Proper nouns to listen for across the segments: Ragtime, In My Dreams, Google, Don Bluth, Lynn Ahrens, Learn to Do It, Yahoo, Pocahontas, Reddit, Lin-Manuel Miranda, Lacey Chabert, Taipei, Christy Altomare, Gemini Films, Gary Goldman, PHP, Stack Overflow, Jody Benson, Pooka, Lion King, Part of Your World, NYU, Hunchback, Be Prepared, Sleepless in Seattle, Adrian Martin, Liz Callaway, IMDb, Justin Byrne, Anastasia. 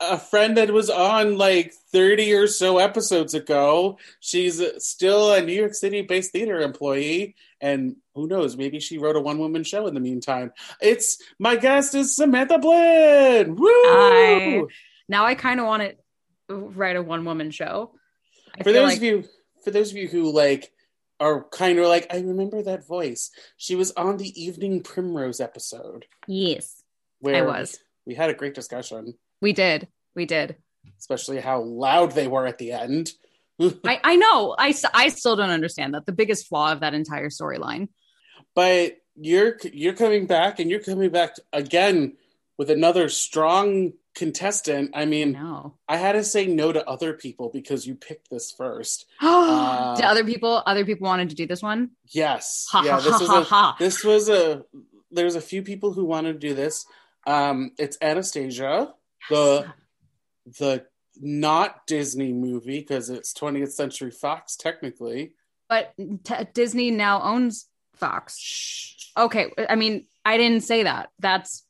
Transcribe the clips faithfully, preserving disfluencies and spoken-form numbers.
a friend that was on like thirty or so episodes ago. She's still a New York City-based theater employee, and who knows, maybe she wrote a one-woman show in the meantime. It's, my guest is Samantha Blynn! Woo! I, now I kind of want to write a one-woman show. I for those like... of you, for those of you who like are kind of like, I remember that voice. She was on the Evening Primrose episode. Yes, where I was. We had a great discussion. We did. We did. Especially how loud they were at the end. I, I know. I, I still don't understand that. The biggest flaw of that entire storyline. But you're you're coming back, and you're coming back again with another strong contestant. I mean, no. I had to say no to other people because you picked this first. uh, to other people? Other people wanted to do this one? Yes. Ha, yeah, ha, this, ha, was ha, a, ha. this was a... There was a few people who wanted to do this. Um, it's Anastasia. The the not Disney movie, because it's twentieth Century Fox, technically. But t- Disney now owns Fox. Shh. Okay, I mean, I didn't say that. That's...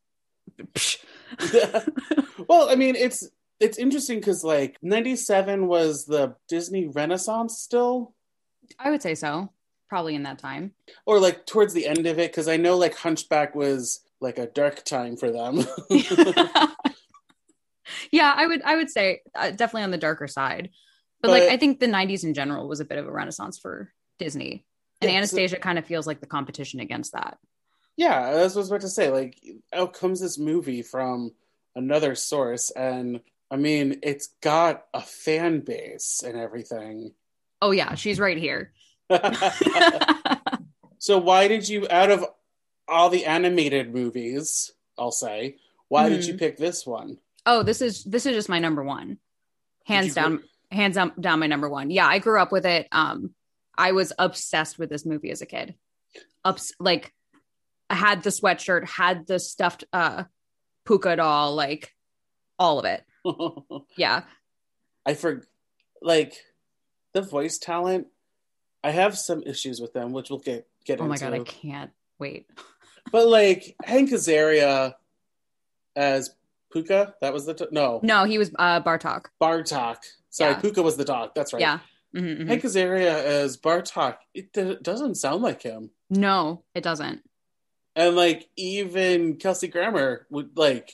Well, I mean, it's it's interesting because, like, ninety-seven was the Disney Renaissance still? I would say so. Probably in that time. Or, like, towards the end of it, because I know, like, Hunchback was, like, a dark time for them. Yeah, I would I would say uh, definitely on the darker side. But, but like I think the nineties in general was a bit of a renaissance for Disney. And Anastasia kind of feels like the competition against that. Yeah, that's what I was about to say. Like, out comes this movie from another source. And I mean, it's got a fan base and everything. Oh, yeah, she's right here. So why did you, out of all the animated movies, I'll say, why mm-hmm. did you pick this one? Oh, this is this is just my number one, hands down, hands down, down my number one. Yeah, I grew up with it. Um, I was obsessed with this movie as a kid. Ups, like, I had the sweatshirt, had the stuffed uh, Pooka doll, like all of it. Yeah, I for like the voice talent. I have some issues with them, which we'll get get. Oh my into. God, I can't wait. But like Hank Azaria as Pooka, that was the t- no no he was uh Bartok Bartok sorry yeah. Pooka was the dog, that's right. Yeah. Mm-hmm, mm-hmm. Hank Azaria as Bartok, it d- doesn't sound like him. No, it doesn't. And like even Kelsey Grammer would like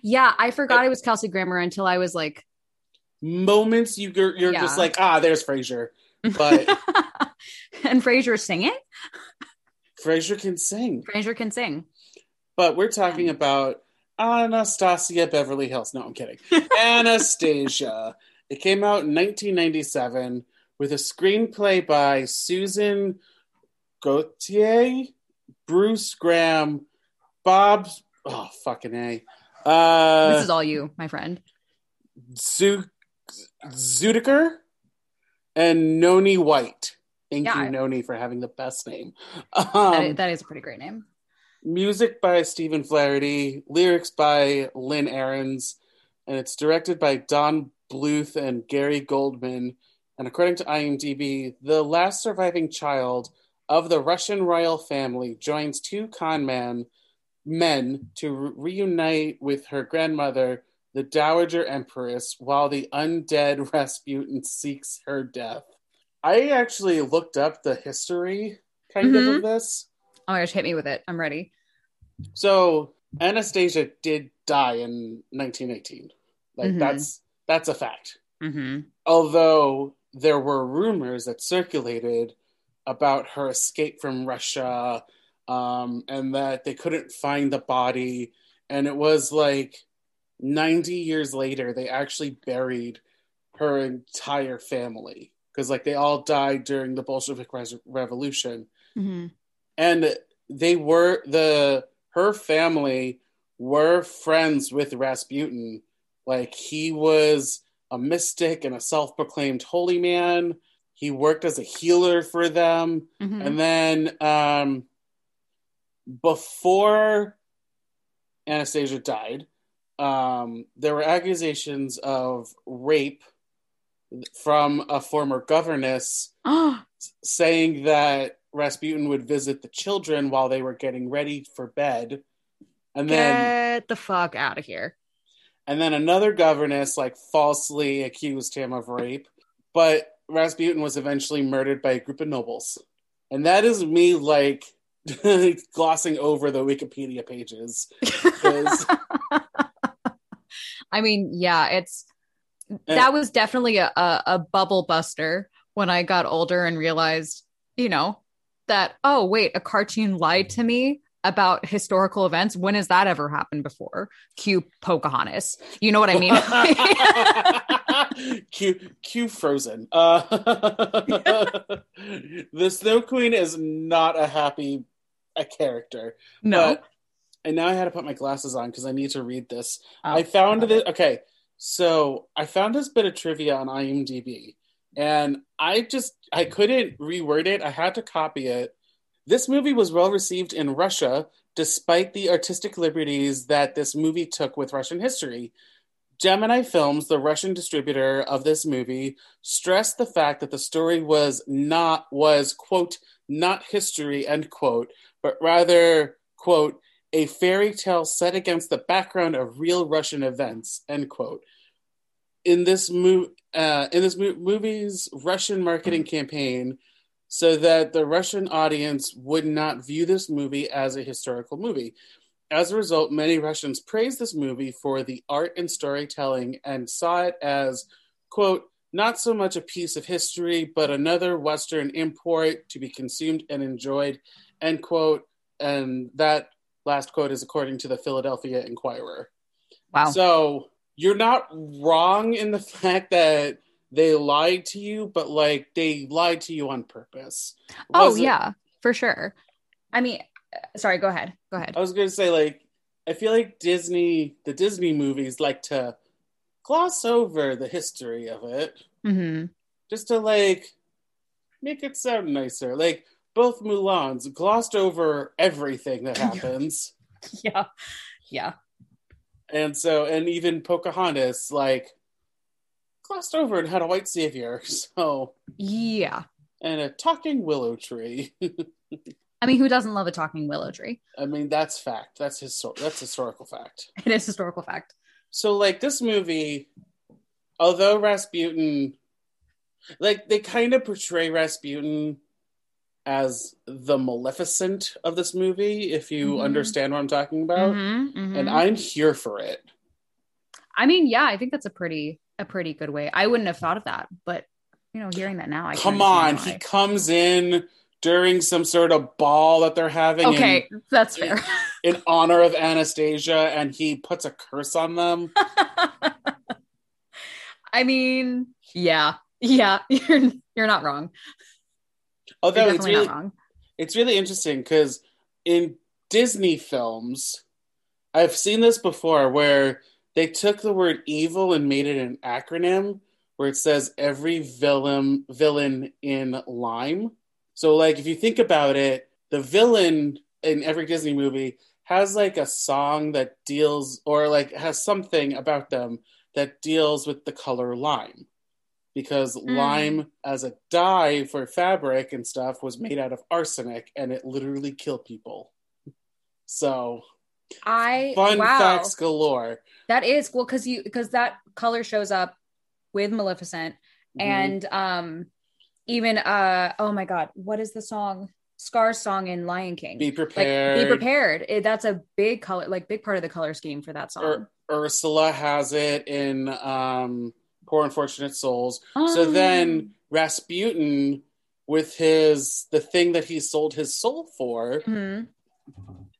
yeah I forgot it, it was Kelsey Grammer until I was like moments you you're, you're yeah. just like ah there's Fraser, but and Fraser singing Fraser can sing Fraser can sing but we're talking yeah. about Anastasia Beverly Hills. No, I'm kidding. Anastasia. It came out in nineteen ninety-seven with a screenplay by Susan Gauthier, Bruce Graham, Bob... Oh, fucking A. Uh, this is all you, my friend. Zu- Zudiker and Noni White. Thank yeah, you, I- Noni, for having the best name. Um, that, is, that is a pretty great name. Music by Stephen Flaherty, lyrics by Lynn Ahrens, and it's directed by Don Bluth and Gary Goldman. And according to IMDb, the last surviving child of the Russian royal family joins two con man, men to re- reunite with her grandmother, the Dowager Empress, while the undead Rasputin seeks her death. I actually looked up the history kind mm-hmm. of of this. Oh my gosh, hit me with it. I'm ready. So Anastasia did die in nineteen eighteen. Like mm-hmm. that's that's a fact. Mm-hmm. Although there were rumors that circulated about her escape from Russia, um, and that they couldn't find the body. And it was like ninety years later, they actually buried her entire family. Because like they all died during the Bolshevik Re- Revolution. Mm-hmm. And they were the her family were friends with Rasputin, Like, he was a mystic and a self-proclaimed holy man. He worked as a healer for them. Mm-hmm. And then um, before Anastasia died, um, there were accusations of rape from a former governess saying that Rasputin would visit the children while they were getting ready for bed. And Get then the fuck out of here. And then another governess like falsely accused him of rape, but Rasputin was eventually murdered by a group of nobles. And that is me like glossing over the Wikipedia pages. I mean, yeah, it's that was definitely a, a, a bubble buster when I got older and realized, you know, that, oh, wait, a cartoon lied to me about historical events. When has that ever happened before? Cue Pocahontas. You know what I mean? Cue Cue Frozen. Uh, the Snow Queen is not a happy a character. No. But, and now I had to put my glasses on because I need to read this. Oh, I found this. Okay, so I found this bit of trivia on IMDb, and I just I couldn't reword it. I had to copy it. This movie was well received in Russia, despite the artistic liberties that this movie took with Russian history. Gemini Films, the Russian distributor of this movie, stressed the fact that the story was not, was, quote, not history, end quote, but rather, quote, a fairy tale set against the background of real Russian events, end quote. In this, mo- uh, in this mo- movie's Russian marketing campaign, so that the Russian audience would not view this movie as a historical movie. As a result, many Russians praised this movie for the art and storytelling and saw it as, quote, not so much a piece of history, but another Western import to be consumed and enjoyed, end quote. And that last quote is according to the Philadelphia Inquirer. Wow. So you're not wrong in the fact that they lied to you, but like they lied to you on purpose. Oh, was yeah, it, for sure. I mean, sorry, go ahead. Go ahead. I was going to say, like, I feel like Disney, the Disney movies like to gloss over the history of it mm-hmm. just to like make it sound nicer. Like both Mulans glossed over everything that happens. yeah. Yeah. And so, and even Pocahontas, like, crossed over and had a white savior, so yeah, and a talking willow tree. I mean, who doesn't love a talking willow tree? I mean, that's fact. That's his. Histor- that's historical fact. It is historical fact. So, like this movie, although Rasputin, like they kind of portray Rasputin as the Maleficent of this movie, if you mm-hmm. understand what I'm talking about, mm-hmm, mm-hmm. and I'm here for it. I mean, yeah, I think that's a pretty. A pretty good way. I wouldn't have thought of that, but you know, hearing that now, I come on. He comes in during some sort of ball that they're having. Okay, in, that's fair. In, in honor of Anastasia, and he puts a curse on them. I mean, yeah, yeah, you're you're not wrong. Although it's really, not wrong. It's really interesting because in Disney films, I've seen this before where. They took the word evil and made it an acronym where it says every villain villain in Lyme. So like, if you think about it, the villain in every Disney movie has like a song that deals or like has something about them that deals with the color lime because mm. lime as a dye for fabric and stuff was made out of arsenic and it literally killed people. So I fun wow. facts galore. That is well because you because that color shows up with Maleficent mm-hmm. and um even uh oh my god, what is the song Scar's song in Lion King? Be prepared. Like, be prepared. It, that's a big color, like big part of the color scheme for that song. Ur- Ursula has it in um Poor Unfortunate Souls. Um. So then Rasputin with his the thing that he sold his soul for. Mm-hmm.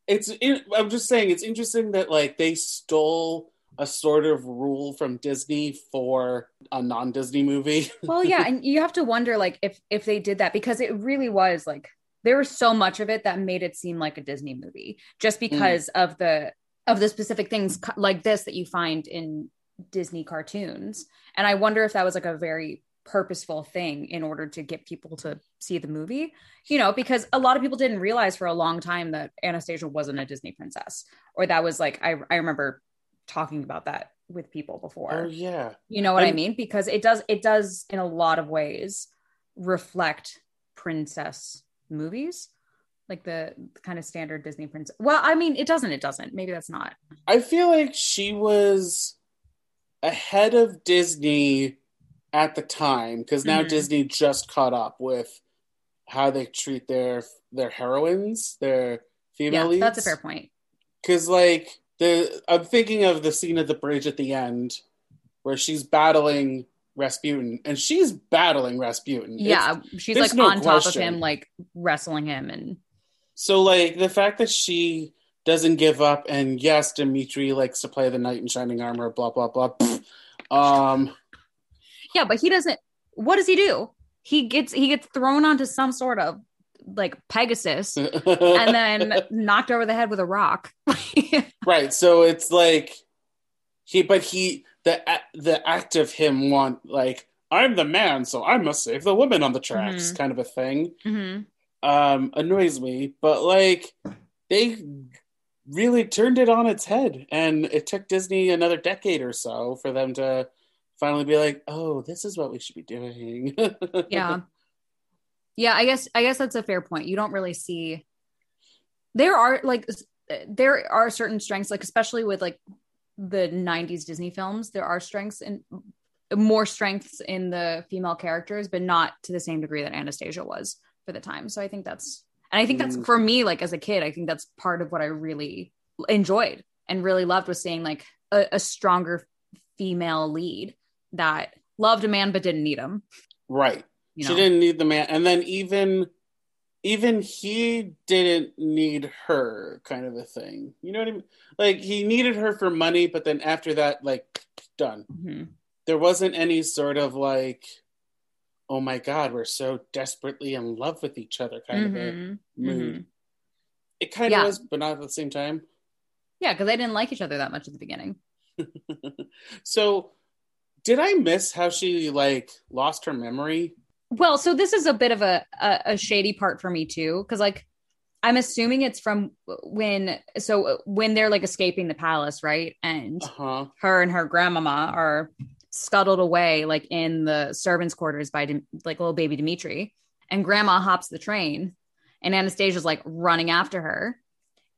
It's. It, I'm just saying, it's interesting that like they stole a sort of rule from Disney for a non-Disney movie. Well, yeah, and you have to wonder like if if they did that because it really was like there was so much of it that made it seem like a Disney movie just because mm. of the of the specific things like this that you find in Disney cartoons. And I wonder if that was like a very purposeful thing in order to get people to see the movie, you know, because a lot of people didn't realize for a long time that Anastasia wasn't a Disney princess, or that was like, I, I remember talking about that with people before. Oh yeah. You know what I'm, I mean? Because it does, it does in a lot of ways reflect princess movies, like the kind of standard Disney princess. Well, I mean, it doesn't, it doesn't, maybe that's not. I feel like she was ahead of Disney at the time, because now mm-hmm. Disney just caught up with how they treat their their heroines, their female yeah, leads. That's a fair point. Because, like, the I'm thinking of the scene at the bridge at the end where she's battling Rasputin, and she's battling Rasputin. Yeah, it's, she's, like, no on question. top of him, like, wrestling him. And so, like, the fact that she doesn't give up, and yes, Dimitri likes to play the knight in shining armor, blah, blah, blah. Um... Yeah, but he doesn't. What does he do? He gets he gets thrown onto some sort of like Pegasus and then knocked over the head with a rock. Right. So it's like he, but he the the act of him want like I'm the man, so I must save the woman on the tracks, mm-hmm. kind of a thing. Mm-hmm. Um, annoys me, but like they really turned it on its head, and it took Disney another decade or so for them to finally be like, oh, this is what we should be doing. yeah. Yeah, I guess I guess that's a fair point. You don't really see there are like there are certain strengths, like especially with like the nineties Disney films, there are strengths and more strengths in the female characters, but not to the same degree that Anastasia was for the time. So I think that's and I think that's mm. for me, like as a kid, I think that's part of what I really enjoyed and really loved was seeing like a, a stronger female lead that loved a man but didn't need him. Right. You know? She didn't need the man, and then even even he didn't need her, kind of a thing. You know what I mean? Like he needed her for money, but then after that, like done. Mm-hmm. There wasn't any sort of like, oh my god, we're so desperately in love with each other kind mm-hmm. of a mood. Mm-hmm. It kind yeah. of was, but not at the same time. Yeah, because they didn't like each other that much at the beginning. So did I miss how she like lost her memory? Well, so this is a bit of a a, a shady part for me too, because like I'm assuming it's from when so when they're like escaping the palace, right? And uh-huh. her and her grandmama are scuttled away like in the servants' quarters by like little baby Dimitri, and grandma hops the train and Anastasia's like running after her.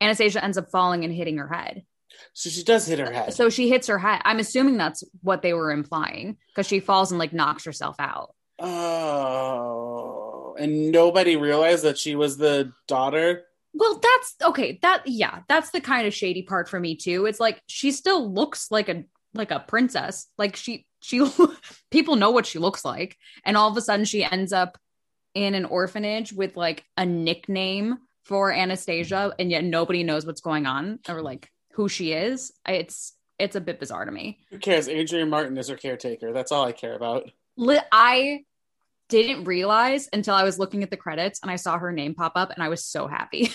Anastasia ends up falling and hitting her head. So she does hit her head. So she hits her head. I'm assuming that's what they were implying, because she falls and like knocks herself out. Oh, and nobody realized that she was the daughter. Well, that's okay. That yeah, that's the kind of shady part for me too. It's like she still looks like a like a princess. Like she she people know what she looks like, and all of a sudden she ends up in an orphanage with like a nickname for Anastasia, and yet nobody knows what's going on or like who she is. It's it's a bit bizarre to me. Who cares? Adrian Martin is her caretaker. That's all I care about. I didn't realize until I was looking at the credits and I saw her name pop up, and I was so happy.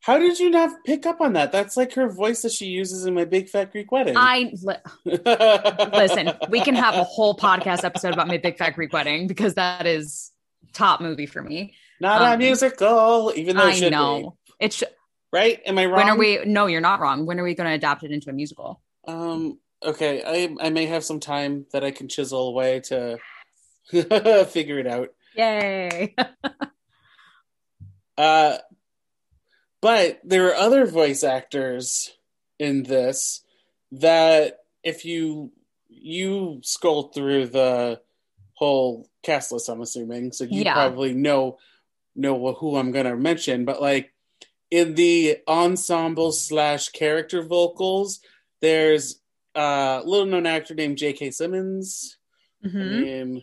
How did you not pick up on that? That's like her voice that she uses in My Big Fat Greek Wedding. I li- Listen, we can have a whole podcast episode about My Big Fat Greek Wedding, because that is top movie for me. Not um, a musical, even though it should I know. Be. It should. Right? Am I wrong? When are we? No, you're not wrong. When are we going to adapt it into a musical? Um. Okay, I I may have some time that I can chisel away to figure it out. Yay! uh, but there are other voice actors in this that, if you you scroll through the whole cast list, I'm assuming, so you yeah. probably know know who I'm going to mention, but like. In the ensemble slash character vocals, there's a little known actor named J K Simmons. Mm-hmm. Name,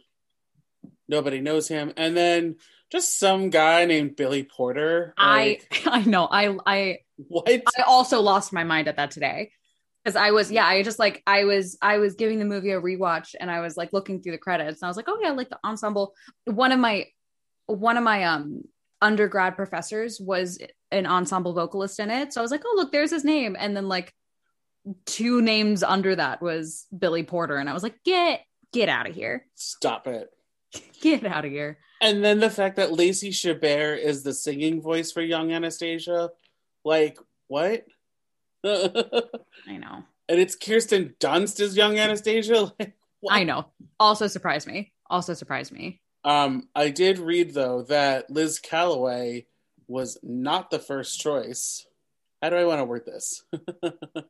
nobody knows him. And then just some guy named Billy Porter. Like, I I know. I I what? I also lost my mind at that today. Because I was, yeah, I just like, I was, I was giving the movie a rewatch, and I was like looking through the credits, and I was like, oh yeah, I like the ensemble. One of my, one of my, um, undergrad professors was an ensemble vocalist in it, so I was like, oh look, there's his name, and then like two names under that was Billy Porter, and I was like, get get out of here. Stop it. Get out of here. And then the fact that Lacey Chabert is the singing voice for young Anastasia. Like, what? I know. And it's Kirsten Dunst as young Anastasia? Like, I know. Also surprised me. Also surprised me. Um, I did read, though, that Liz Callaway was not the first choice. How do I want to word this?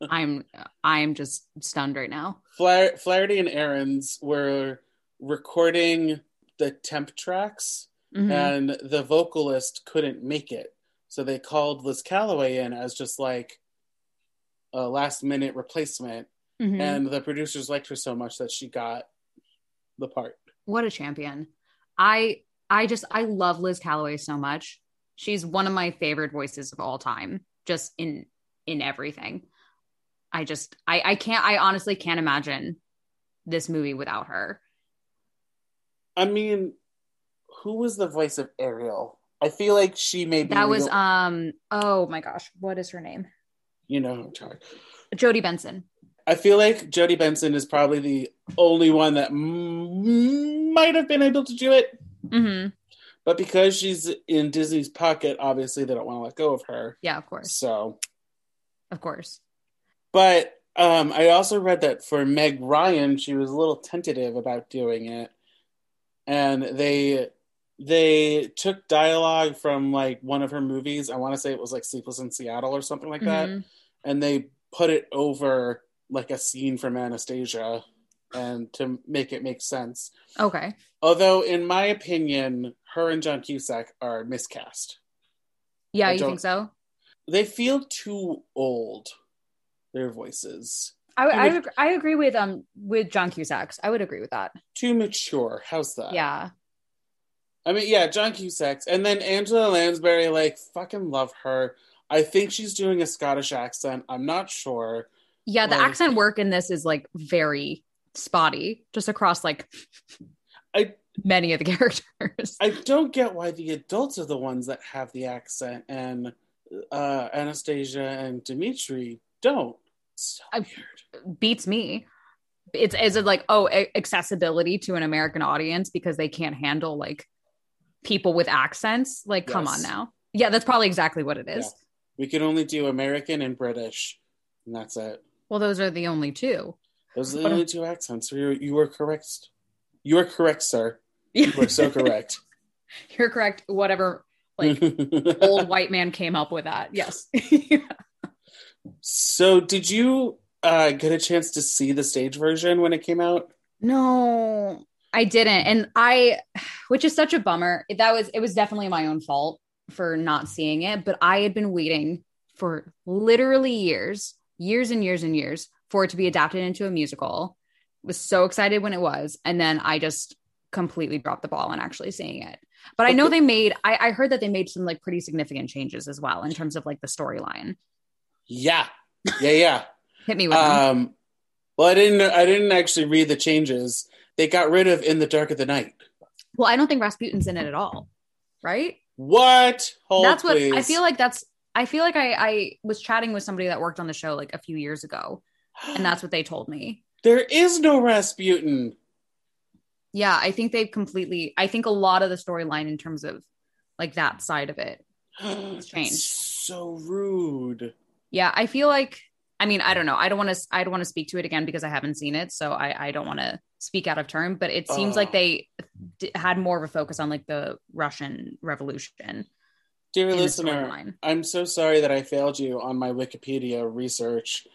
I'm I'm just stunned right now. Fla- Flaherty and Aarons were recording the temp tracks, mm-hmm. and the vocalist couldn't make it. So they called Liz Callaway in as just like a last minute replacement. Mm-hmm. And the producers liked her so much that she got the part. What a champion. I I just, I love Liz Callaway so much. She's one of my favorite voices of all time, just in in everything. I just, I, I can't, I honestly can't imagine this movie without her. I mean, who was the voice of Ariel? I feel like she may be... That was, real- um, oh my gosh, what is her name? You know, Jody Benson. I feel like Jody Benson is probably the only one that m- might have been able to do it. Mm-hmm. But because she's in Disney's pocket, obviously they don't want to let go of her. Yeah, of course. So. Of course. But um, I also read that for Meg Ryan, she was a little tentative about doing it. And they they took dialogue from like one of her movies. I want to say it was like Sleepless in Seattle or something like mm-hmm. that. And they put it over like a scene from Anastasia and to make it make sense. Okay. Although in my opinion, her and John Cusack are miscast. Yeah, I you think so? They feel too old, their voices. I would, I, would, I agree with um with John Cusack. I would agree with that. Too mature. How's that? Yeah. I mean, yeah, John Cusack. And then Angela Lansbury, like, fucking love her. I think she's doing a Scottish accent. I'm not sure. Yeah, the like, accent work in this is, like, very spotty. Just across, like, I many of the characters. I don't get why the adults are the ones that have the accent. And uh, Anastasia and Dimitri don't. So weird. Beats me. It's is it like oh a- accessibility to an American audience because they can't handle like people with accents? Like yes. Come on now. Yeah, that's probably exactly what it is. Yeah. We can only do American and British, and that's it. Well, those are the only two. Those are the only two accents. You you were correct. You are correct, sir. You were so correct. You're correct. Whatever, like old white man came up with that. Yes. Yeah. So did you uh, get a chance to see the stage version when it came out? No, I didn't. And I, which is such a bummer. That was, it was definitely my own fault for not seeing it, but I had been waiting for literally years, years and years and years for it to be adapted into a musical. Was so excited when it was. And then I just completely dropped the ball on actually seeing it. But I know they made, I, I heard that they made some like pretty significant changes as well in terms of like the storyline. Yeah, yeah, yeah. Hit me with um, them. Well, I didn't. I didn't actually read the changes. They got rid of "In the Dark of the Night." Well, I don't think Rasputin's in it at all, right? What? Hold, that's what please. I feel like. That's. I feel like I, I was chatting with somebody that worked on the show like a few years ago, and that's what they told me. There is no Rasputin. Yeah, I think they've completely. I think a lot of the storyline in terms of like that side of it has changed. So rude. Yeah, I feel like, I mean, I don't know. I don't want to, I don't want to speak to it again because I haven't seen it. So I, I don't want to speak out of turn, but it seems uh, like they d- had more of a focus on like the Russian Revolution. Dear listener, I'm so sorry that I failed you on my Wikipedia research.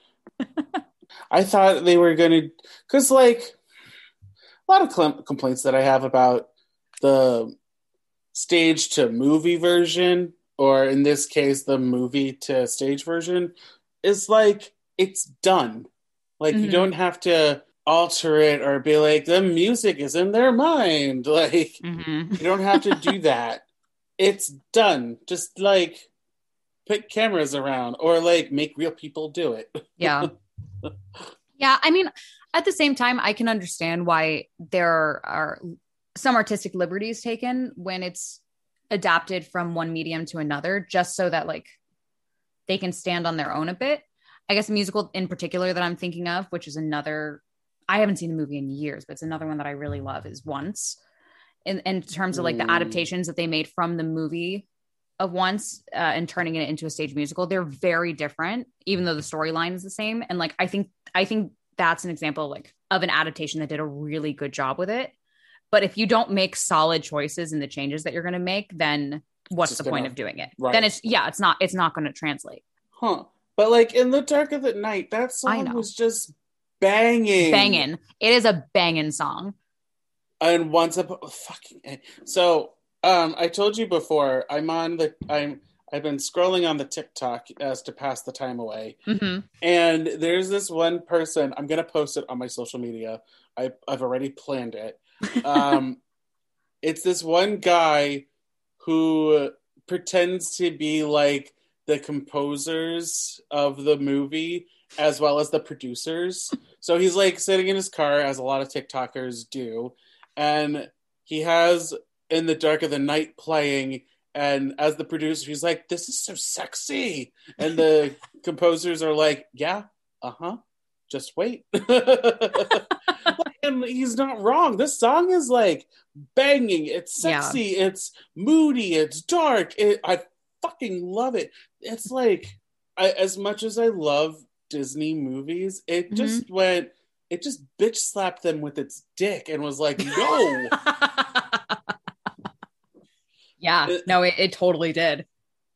I thought they were going to, because like a lot of cl- complaints that I have about the stage to movie version, or in this case, the movie to stage version, is like, it's done. Like, mm-hmm. you don't have to alter it or be like, the music is in their mind. Like, mm-hmm. you don't have to do that. It's done. Just, like, put cameras around or, like, make real people do it. Yeah. Yeah, I mean, at the same time, I can understand why there are some artistic liberties taken when it's adapted from one medium to another, just so that like they can stand on their own a bit. I guess musical in particular that I'm thinking of, which is another, I haven't seen the movie in years, but it's another one that I really love, is Once. In, in terms of like the adaptations that they made from the movie of Once uh, and turning it into a stage musical, they're very different, even though the storyline is the same. And like, I think, I think that's an example like of an adaptation that did a really good job with it. But if you don't make solid choices in the changes that you're going to make, then what's just the point of doing it? Right. Then it's, yeah, it's not, it's not going to translate. Huh. But like in the Dark of the Night, that song was just banging. Banging. It is a banging song. And once upon oh, fucking so um I told you before, I'm on the I'm I've been scrolling on the TikTok as to pass the time away. Mm-hmm. And there's this one person, I'm gonna post it on my social media. I I've already planned it. Um it's this one guy who pretends to be like the composers of the movie as well as the producers. So he's like sitting in his car, as a lot of TikTokers do. And he has In the Dark of the Night playing, and as the producer, he's like, "This is so sexy," and the composers are like, "Yeah, uh huh, just wait." And he's not wrong. This song is like banging. It's sexy. Yeah. It's moody. It's dark. It, I fucking love it. It's like, I, as much as I love Disney movies, it mm-hmm. just went. It just bitch slapped them with its dick and was like, no. Yeah, it, no, it, it totally did.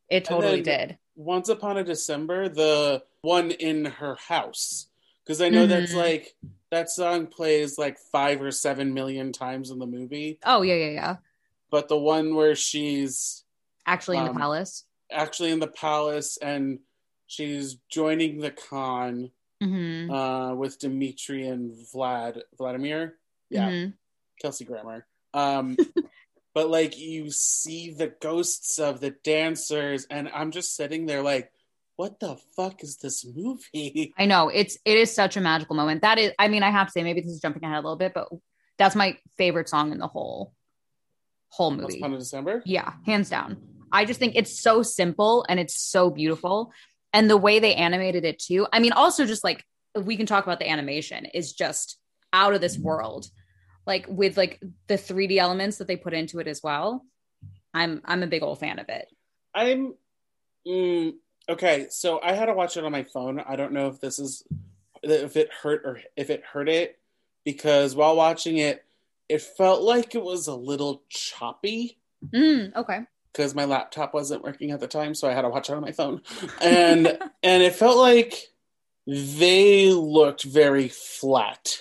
It totally did. Once Upon a December, the one in her house. Because I know mm-hmm. that's like, that song plays like five or seven million times in the movie. Oh, yeah, yeah, yeah. But the one where she's... Actually in um, the palace. Actually in the palace, and she's joining the con. Mm-hmm. Uh, with Dimitri and Vlad, Vladimir, yeah, mm-hmm. Kelsey Grammer. Um, but like you see the ghosts of the dancers, and I'm just sitting there like, what the fuck is this movie? I know it's it is such a magical moment. That is, I mean, I have to say, maybe this is jumping ahead a little bit, but that's my favorite song in the whole whole movie. Once Upon a December, yeah, hands down. I just think it's so simple and it's so beautiful. And the way they animated it too. I mean, also just like, if we can talk about the animation, is just out of this world. Like with like the three D elements that they put into it as well. I'm, I'm a big old fan of it. I'm, mm, okay. So I had to watch it on my phone. I don't know if this is, if it hurt or if it hurt it, because while watching it, it felt like it was a little choppy. Mm, okay. Because my laptop wasn't working at the time, so I had to watch it on my phone. And and it felt like they looked very flat.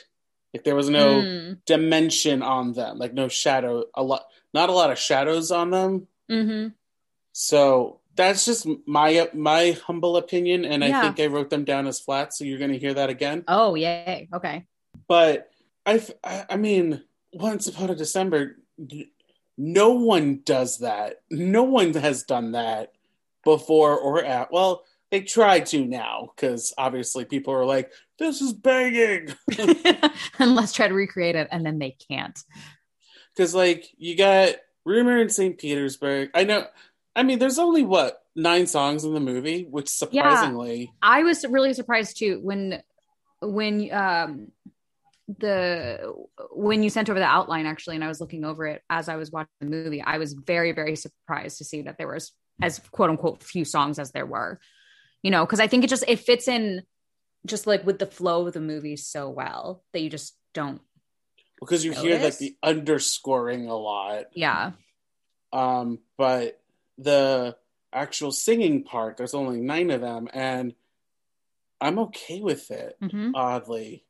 Like there was no mm. dimension on them, like no shadow, a lot, not a lot of shadows on them. Mm-hmm. So that's just my my humble opinion, and yeah. I think I wrote them down as flat, so you're going to hear that again. Oh, yay. Okay. But, I, I mean, Once Upon a December... No one does that. No one has done that before or at. Well, they try to now because obviously people are like, this is banging. And let's try to recreate it. And then they can't. Because like you got Rumor in Saint Petersburg. I know. I mean, there's only what, nine songs in the movie, which surprisingly. Yeah, I was really surprised too when when um the when you sent over the outline actually, and I was looking over it as I was watching the movie, I was very very surprised to see that there was as quote unquote few songs as there were, you know, because I think it just it fits in just like with the flow of the movie so well that you just don't because you notice. Hear like the underscoring a lot, yeah um but the actual singing part, there's only nine of them, and I'm okay with it. Mm-hmm. Oddly.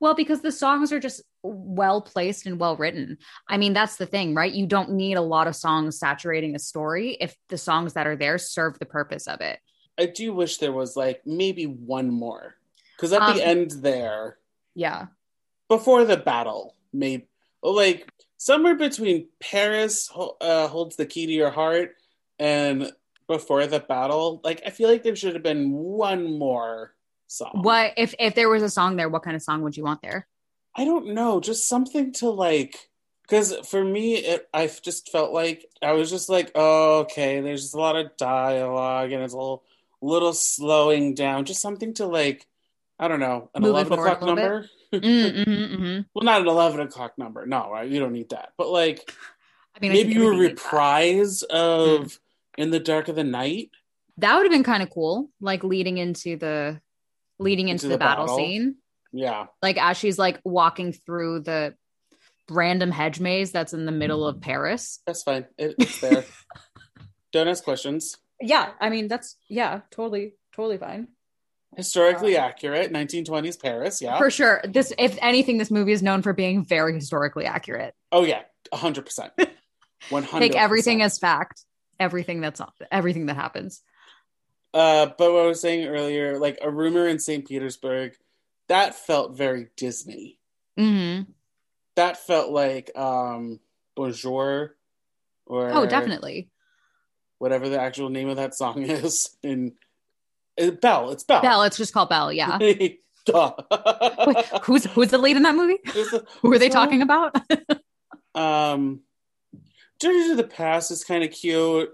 Well, because the songs are just well placed and well written. I mean, that's the thing, right? You don't need a lot of songs saturating a story if the songs that are there serve the purpose of it. I do wish there was like maybe one more, because at um, the end there, yeah, before the battle, maybe like somewhere between Paris uh, Holds the Key to Your Heart and Before the Battle. Like, I feel like there should have been one more song. What if if there was a song there, what kind of song would you want there? I don't know, just something to like, because for me it I just felt like I was just like, oh, okay, there's just a lot of dialogue and it's a little little slowing down, just something to like, I don't know, an eleven o'clock number. mm-hmm, mm-hmm. Well, not an eleven o'clock number. No, right? You don't need that. But like, I mean, maybe I you a reprise of mm. In the Dark of the Night. That would have been kind of cool. Like leading into the leading into, into the, the battle, battle scene. Yeah. Like as she's like walking through the random hedge maze that's in the middle of Paris. That's fine. It, it's there. Don't ask questions. Yeah. I mean, that's, yeah, totally, totally fine. Historically uh, accurate. nineteen twenties Paris. Yeah. For sure. This, if anything, this movie is known for being very historically accurate. Oh yeah. A hundred percent. one hundred percent Take everything as fact. Everything that's, everything that happens. Uh, but what I was saying earlier, like a rumor in Saint Petersburg, that felt very Disney. Mm-hmm. That felt like um, Bonjour or... Oh, definitely. Whatever the actual name of that song is. And it, Belle, it's Belle. Belle, it's just called Belle, yeah. Wait, who's who's the lead in that movie? The, Who are they talking one? About? um, Journey to the Past is kind of cute.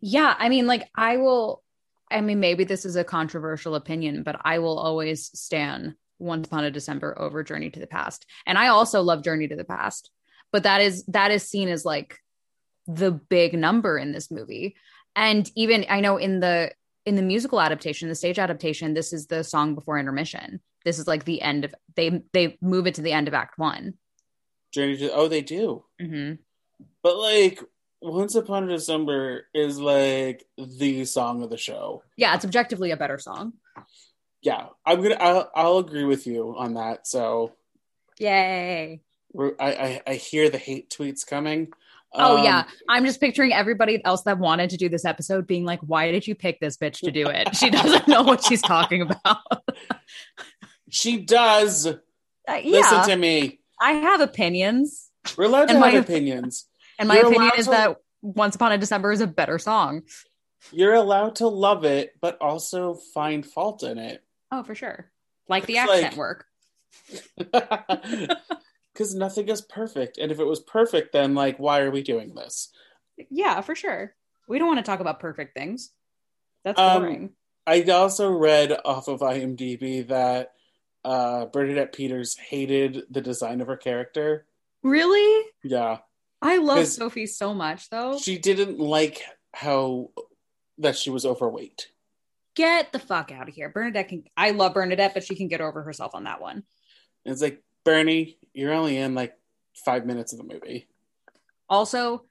Yeah, I mean, like, I will... I mean, maybe this is a controversial opinion, but I will always stan Once Upon a December over Journey to the Past. And I also love Journey to the Past, but that is, that is seen as like the big number in this movie. And even I know in the, in the musical adaptation, the stage adaptation, this is the song before intermission. This is like the end of, they, they move it to the end of act one. Journey to, oh, they do. Mm-hmm. But like Once Upon a December is like the song of the show. Yeah. It's objectively a better song. Yeah, I'm gonna. I'll, I'll agree with you on that. So, yay! We're, I, I I hear the hate tweets coming. Oh um, yeah, I'm just picturing everybody else that wanted to do this episode being like, "Why did you pick this bitch to do it? She doesn't know what she's talking about." She does. Uh, yeah. Listen to me. I have opinions. We're allowed to and have my, opinions, and my You're opinion is to... that Once Upon a December is a better song. You're allowed to love it, but also find fault in it. Oh, for sure. Like the it's accent like... work. Because nothing is perfect. And if it was perfect, then like, why are we doing this? Yeah, for sure. We don't want to talk about perfect things. That's boring. Um, I also read off of IMDb that uh, Bernadette Peters hated the design of her character. Really? Yeah. I love Sophie so much, though. She didn't like how that she was overweight. Get the fuck out of here. Bernadette can, I love Bernadette, but she can get over herself on that one. It's like, Bernie, you're only in like five minutes of the movie. Also,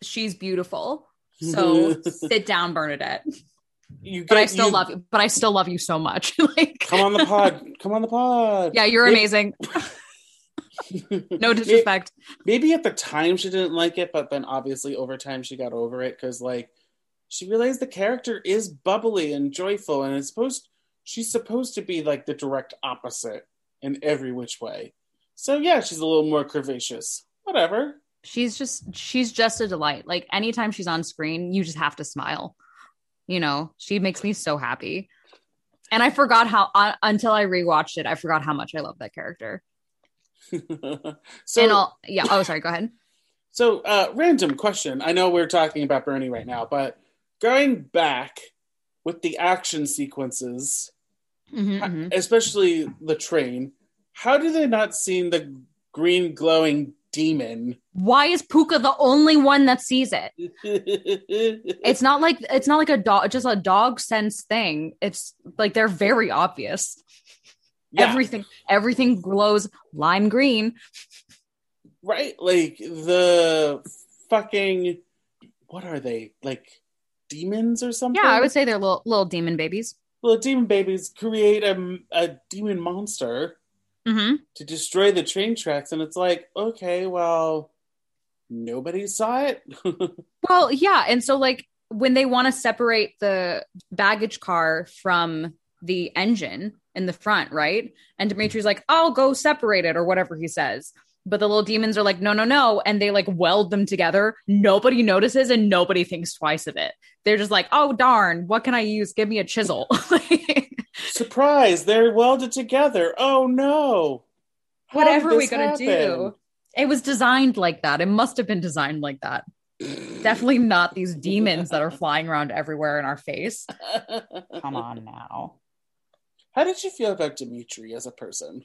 she's beautiful. So sit down, Bernadette. You get, but I still you, love you. But I still love you so much. Like, come on the pod. Come on the pod. Yeah, you're maybe, amazing. No disrespect. Maybe, maybe at the time she didn't like it, but then obviously over time she got over it because like she realized the character is bubbly and joyful, and it's supposed she's supposed to be like the direct opposite in every which way. So yeah, she's a little more curvaceous. Whatever. She's just she's just a delight. Like anytime she's on screen, you just have to smile. You know, she makes me so happy. And I forgot how uh, until I rewatched it, I forgot how much I love that character. so and I'll, yeah. Oh, sorry. Go ahead. So, uh, random question. I know we're talking about Bernie right now, but going back with the action sequences, mm-hmm, especially the train, how do they not see the green glowing demon? Why is Pooka the only one that sees it? It's not like it's not like a dog, just a dog sense thing. It's like they're very obvious. Yeah. Everything, everything glows lime green. Right, like the fucking what are they like? Demons or something? Yeah, I would say they're little little demon babies. Little demon babies create a, a demon monster mm-hmm. to destroy the train tracks, and it's like, okay, well, nobody saw it. Well, yeah, and so like when they want to separate the baggage car from the engine in the front, right? And Dimitri's like, "I'll go separate it," or whatever he says. But the little demons are like, no, no, no. And they like weld them together. Nobody notices and nobody thinks twice of it. They're just like, oh, darn. What can I use? Give me a chisel. Surprise. They're welded together. Oh, no. How whatever we gotta do. It was designed like that. It must have been designed like that. Definitely not these demons that are flying around everywhere in our face. Come on now. How did you feel about Dimitri as a person?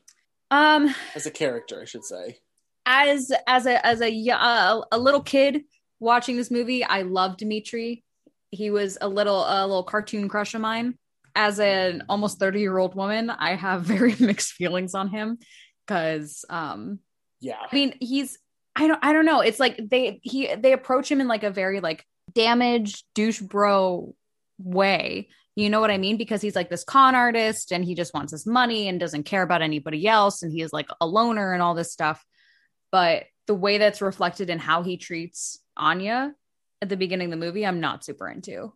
Um, as a character, I should say. As as a as a uh, a little kid watching this movie, I loved Dimitri. He was a little a little cartoon crush of mine. As an almost thirty-year-old woman, I have very mixed feelings on him because, um, yeah, I mean, he's, I don't, I don't know. It's like they, he, they approach him in like a very like damaged douche bro way. You know what I mean? Because he's like this con artist and he just wants his money and doesn't care about anybody else. And he is like a loner and all this stuff. But the way that's reflected in how he treats Anya at the beginning of the movie, I'm not super into.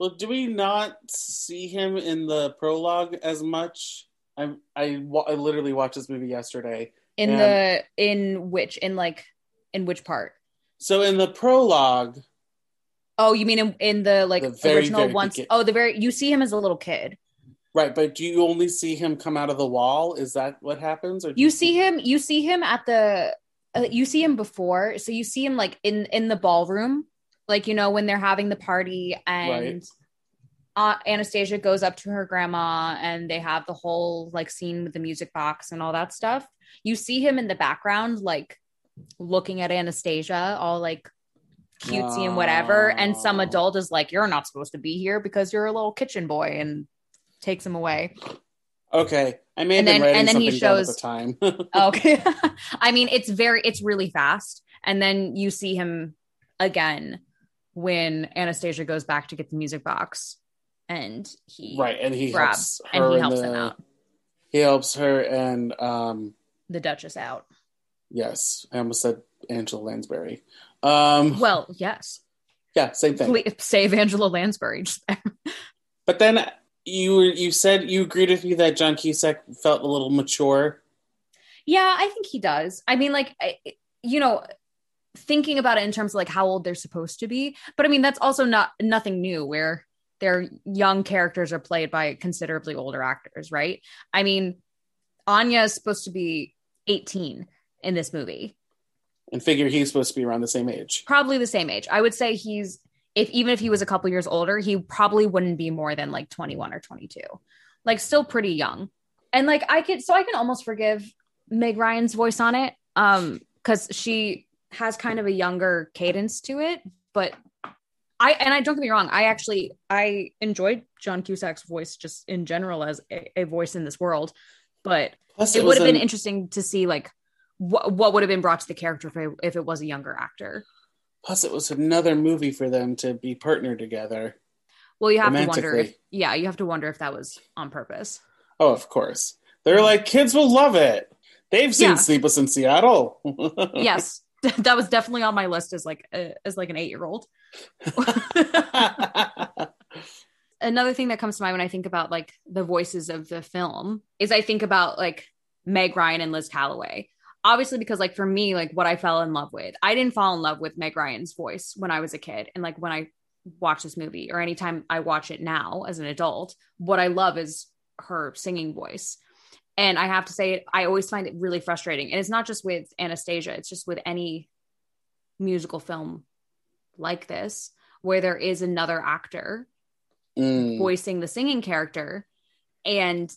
Well, do we not see him in the prologue as much? I I, I literally watched this movie yesterday. In the in which in like in which part? So in the prologue. Oh, you mean in, in the like the very, original very once? Beginning. Oh, the very you see him as a little kid. Right, but do you only see him come out of the wall? Is that what happens? Or do you, you see him? You see him at the uh, you see him before, so you see him like in in the ballroom. Like, you know, when they're having the party and right. uh, Anastasia goes up to her grandma and they have the whole like scene with the music box and all that stuff. You see him in the background, like looking at Anastasia, all like cutesy oh. and whatever. And some adult is like, you're not supposed to be here because you're a little kitchen boy, and takes him away. Okay. I may have been writing something down at the time. Okay. I mean, it's very, it's really fast. And then you see him again when Anastasia goes back to get the music box, and he right and he grabs, helps her and he helps them out. He helps her and um the Duchess out. Yes, I almost said Angela Lansbury. Um, well, yes, yeah, same thing. Save Angela Lansbury. But then you you said you agreed with me that John Cusack felt a little mature. Yeah, I think he does. I mean, like I, you know. Thinking about it in terms of like how old they're supposed to be. But I mean, that's also not nothing new where their young characters are played by considerably older actors, right? I mean, Anya is supposed to be eighteen in this movie. And figure he's supposed to be around the same age. Probably the same age. I would say he's, if even if he was a couple years older, he probably wouldn't be more than like twenty-one or twenty-two. Like still pretty young. And like, I could, so I can almost forgive Meg Ryan's voice on it. Um, cause she has kind of a younger cadence to it, but I, and I don't get me wrong. I actually, I enjoyed John Cusack's voice just in general as a, a voice in this world, but plus it, it would have been an, interesting to see like wh- what would have been brought to the character if it, if it was a younger actor. Plus it was another movie for them to be partnered together. Well, you have to wonder if, yeah, you have to wonder if that was on purpose. Oh, of course. They're like, kids will love it. They've seen yeah. Sleepless in Seattle. Yes. That was definitely on my list as like a, as like an eight-year-old. Another thing that comes to mind when I think about like the voices of the film is I think about like Meg Ryan and Liz Callaway. Obviously, because like for me, like what I fell in love with, I didn't fall in love with Meg Ryan's voice when I was a kid. And like when I watch this movie or anytime I watch it now as an adult, what I love is her singing voice. And I have to say, I always find it really frustrating. And it's not just with Anastasia. It's just with any musical film like this, where there is another actor mm. voicing the singing character and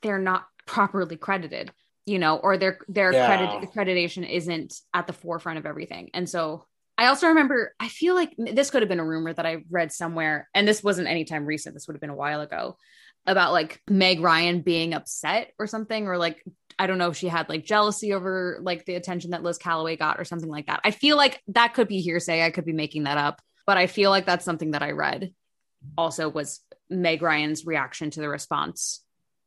they're not properly credited, you know, or their their yeah. credit, accreditation isn't at the forefront of everything. And so I also remember, I feel like this could have been a rumor that I read somewhere, and this wasn't anytime recent. This would have been a while ago, about like Meg Ryan being upset or something, or like, I don't know if she had like jealousy over like the attention that Liz Callaway got or something like that. I feel like that could be hearsay. I could be making that up, but I feel like that's something that I read also was Meg Ryan's reaction to the response.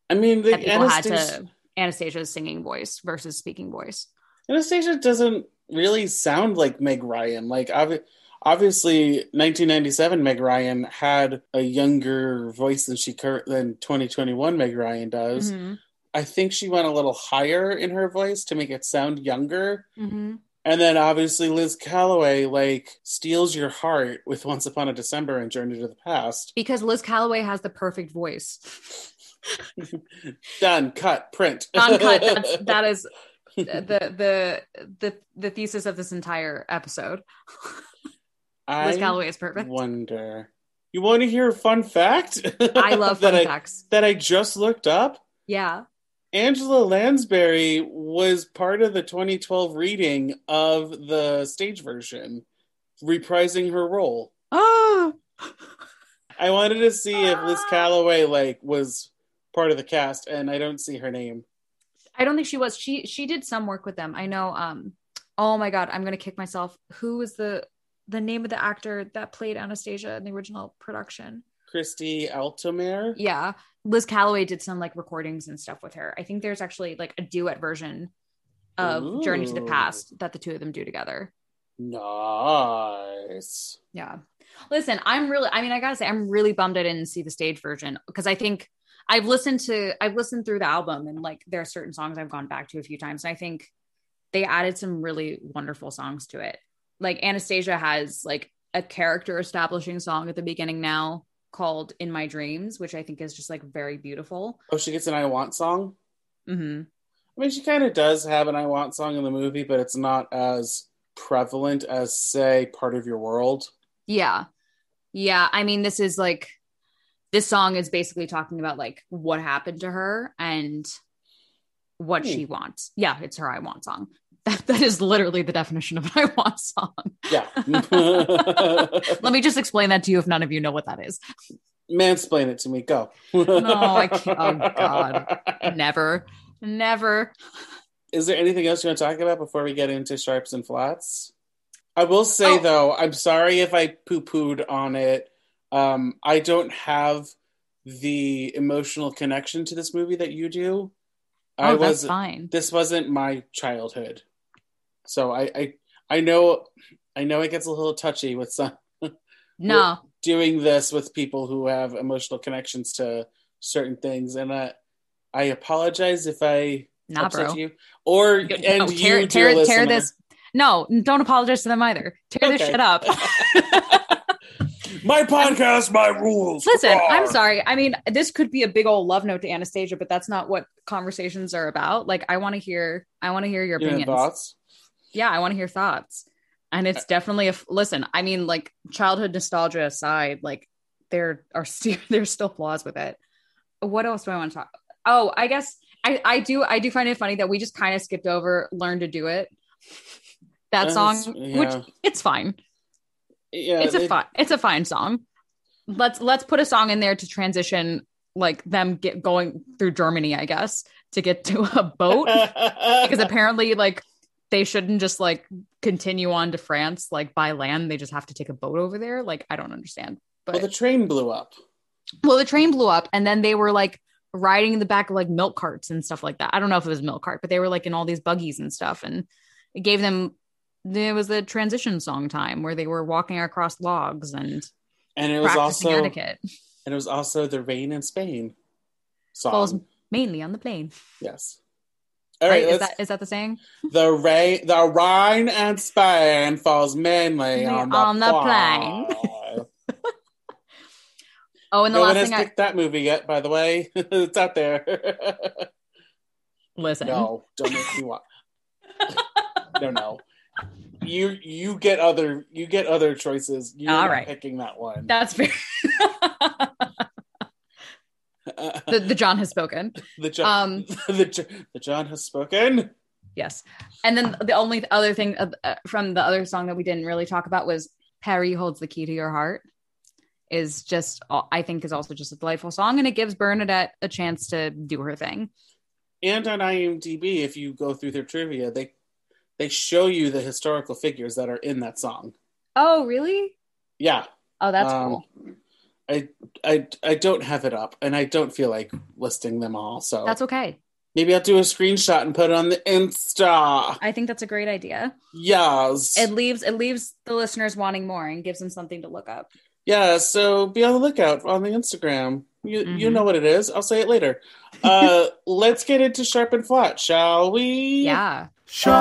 I mean, the that people Anastasia- had to Anastasia's singing voice versus speaking voice. Anastasia doesn't really sound like Meg Ryan. Like obviously, Obviously, nineteen ninety-seven Meg Ryan had a younger voice than she cur- than twenty twenty-one Meg Ryan does. Mm-hmm. I think she went a little higher in her voice to make it sound younger. Mm-hmm. And then obviously Liz Callaway like steals your heart with Once Upon a December and Journey to the Past. Because Liz Callaway has the perfect voice. Done, cut, print. Done, cut. That's, that is the, the the the thesis of this entire episode. Liz Callaway is perfect. I wonder. You want to hear a fun fact? I love fun that facts. I, that I just looked up? Yeah. Angela Lansbury was part of the twenty twelve reading of the stage version, reprising her role. Oh! I wanted to see if Liz Callaway, like, was part of the cast, and I don't see her name. I don't think she was. She she did some work with them. I know. Um. Oh my God, I'm gonna kick myself. Who was the the name of the actor that played Anastasia in the original production? Christy Altomare. Yeah, Liz Callaway did some like recordings and stuff with her. I think there's actually like a duet version of Ooh. Journey to the Past that the two of them do together. Nice. Yeah. Listen, I'm really. I mean, I gotta say, I'm really bummed I didn't see the stage version because I think. I've listened to, I've listened through the album and like there are certain songs I've gone back to a few times. And I think they added some really wonderful songs to it. Like Anastasia has like a character establishing song at the beginning now called In My Dreams, which I think is just like very beautiful. Oh, she gets an I Want song? Mm-hmm. I mean, she kind of does have an I Want song in the movie, but it's not as prevalent as say Part of Your World. Yeah. Yeah. I mean, this is like, this song is basically talking about like what happened to her and what Ooh. She wants. Yeah, it's her I Want song. That that is literally the definition of an I Want song. Yeah. Let me just explain that to you if none of you know what that is. Mansplain it to me. Go. No, I can't. Oh God. Never. Never. Is there anything else you want to talk about before we get into sharps and flats? I will say oh. though, I'm sorry if I poo-pooed on it. Um, I don't have the emotional connection to this movie that you do. Oh, I was, that's fine. This wasn't my childhood, so I, I, I know, I know it gets a little touchy with some. No, doing this with people who have emotional connections to certain things, and I, I apologize if I nah, upset bro. you or and no, tear, you, tear, dear tear this. No, don't apologize to them either. Tear okay. this shit up. My podcast, my rules. Listen, are. I'm sorry. I mean, this could be a big old love note to Anastasia, but that's not what conversations are about. Like, I want to hear, I want to hear your opinions. Your thoughts? Yeah, I want to hear thoughts. And it's definitely a, listen, I mean, like childhood nostalgia aside, like there are still, there's still flaws with it. What else do I want to talk? Oh, I guess I, I do. I do find it funny that we just kind of skipped over Learn to Do It. That song, yeah. which it's fine. Yeah, it's they, a fine, it's a fine song. Let's let's put a song in there to transition, like them get going through Germany, I guess, to get to a boat because apparently, like they shouldn't just like continue on to France like by land. They just have to take a boat over there. Like I don't understand. But well, the train blew up. Well, the train blew up, and then they were like riding in the back of like milk carts and stuff like that. I don't know if it was milk cart, but they were like in all these buggies and stuff, and it gave them. There was the transition song time where they were walking across logs and and it was also etiquette. And it was also the Rain in Spain song. Falls mainly on the plain. Yes. All right. Right is, that, is that the saying? The rain, the Rhine and Spain falls mainly on the, on the plain. oh, and the no last one has thing picked I that movie yet. By the way, it's out there. Listen. No, don't make me watch. No, no. You you get other you get other choices. You're All right. picking that one. That's fair. uh, the, the John has spoken. The John, um, the, the John has spoken. Yes, and then the only other thing uh, from the other song that we didn't really talk about was "Perry Holds the Key to Your Heart." Is just I think is also just a delightful song, and it gives Bernadette a chance to do her thing. And on I M D B, if you go through their trivia, they. They show you the historical figures that are in that song. Oh, really? Yeah. Oh, that's um, cool. I I I don't have it up, and I don't feel like listing them all. So that's okay. Maybe I'll do a screenshot and put it on the Insta. I think that's a great idea. Yes. It leaves it leaves the listeners wanting more and gives them something to look up. Yeah. So be on the lookout on the Instagram. You mm-hmm. you know what it is. I'll say it later. Uh, let's get into Sharp and Flat, shall we? Yeah. Sharp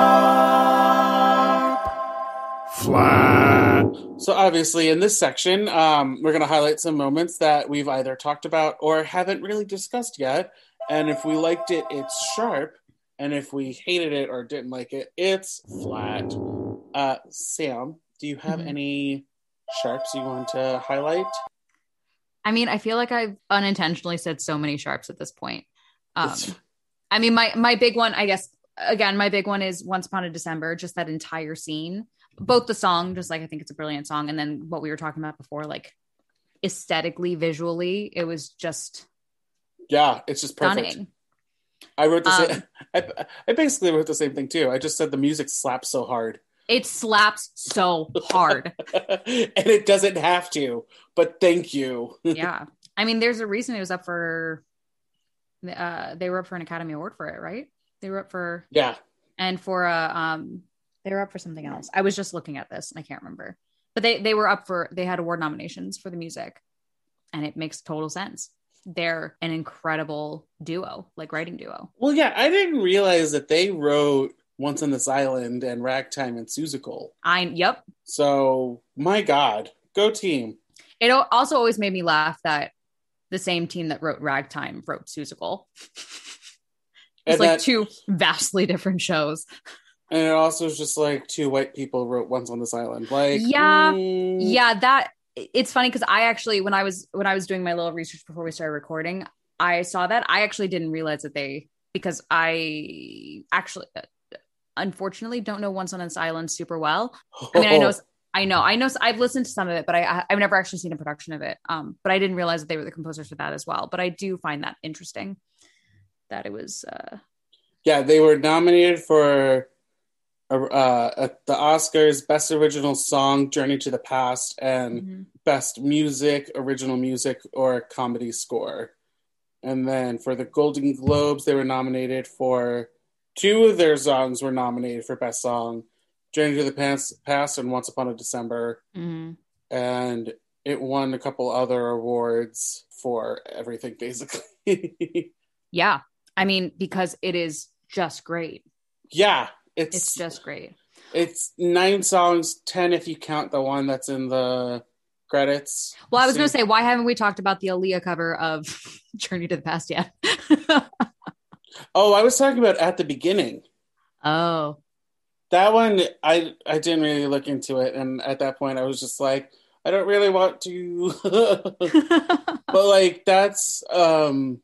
Flat. So obviously in this section um we're going to highlight some moments that we've either talked about or haven't really discussed yet, and if we liked it it's sharp, and if we hated it or didn't like it it's flat. uh Sam, do you have mm-hmm. any sharps you want to highlight? I mean, I feel like I've unintentionally said so many sharps at this point. Um, I mean, my, my big one, I guess, again, my big one is Once Upon a December, just that entire scene, both the song, just like, I think it's a brilliant song. And then what we were talking about before, like aesthetically, visually, it was just. Yeah, it's just perfect. Stunning. I wrote the um, same, I, I basically wrote the same thing too. I just said the music slaps so hard. It slaps so hard. And it doesn't have to, but thank you. Yeah. I mean, there's a reason it was up for, uh, they were up for an Academy Award for it, right? They were up for, yeah. And for, uh, um, they were up for something else. I was just looking at this and I can't remember, but they, they were up for, they had award nominations for the music, and it makes total sense. They're an incredible duo, like writing duo. Well, yeah, I didn't realize that they wrote Once on This Island and Ragtime and Seussical. I yep. So my God, go team! It also always made me laugh that the same team that wrote Ragtime wrote Seussical. It's and like that, two vastly different shows. And it also is just like two white people wrote Once on This Island. Like yeah, mm. yeah, that. It's funny because I actually, when I was when I was doing my little research before we started recording, I saw that. I actually didn't realize that they, because I actually, unfortunately, don't know Once on This Island super well. I mean, I know, I know, I know, I've listened to some of it, but I, I've never actually seen a production of it. Um, but I didn't realize that they were the composers for that as well. But I do find that interesting that it was. Uh... Yeah, they were nominated for. Uh, at the Oscars, Best Original Song, Journey to the Past, and mm-hmm. Best Music, Original Music, or Comedy Score. And then for the Golden Globes, they were nominated for... Two of their songs were nominated for Best Song, Journey to the Past, Past and Once Upon a December. Mm-hmm. And it won a couple other awards for everything, basically. Yeah. I mean, because it is just great. Yeah. It's, it's just great. It's nine songs, ten if you count the one that's in the credits. Well, I was going to say, why haven't we talked about the Aaliyah cover of Journey to the Past yet? Oh, I was talking about at the beginning. Oh. That one, I, I didn't really look into it. And at that point, I was just like, I don't really want to. But like, that's, um,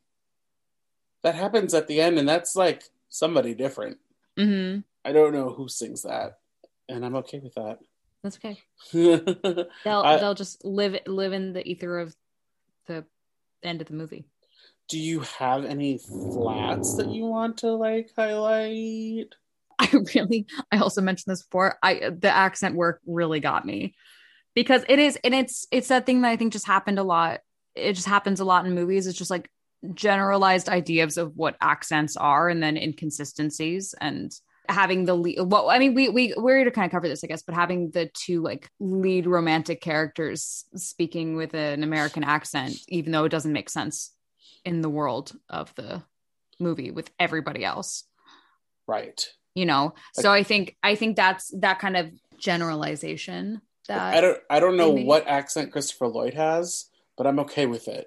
that happens at the end. And that's like somebody different. Mm-hmm. I don't know who sings that, and I'm okay with that. That's okay. they'll I, they'll just live live in the ether of the end of the movie. Do you have any flats that you want to like highlight? I really. I also mentioned this before. I the accent work really got me because it is, and it's it's that thing that I think just happened a lot. It just happens a lot in movies. It's just like generalized ideas of what accents are, and then inconsistencies and. Having the lead, well, I mean, we, we, we're here to kind of cover this, I guess, but having the two like lead romantic characters speaking with an American accent, even though it doesn't make sense in the world of the movie with everybody else. Right. You know, so I, I think, I think that's that kind of generalization that I don't, I don't know what accent Christopher Lloyd has, but I'm okay with it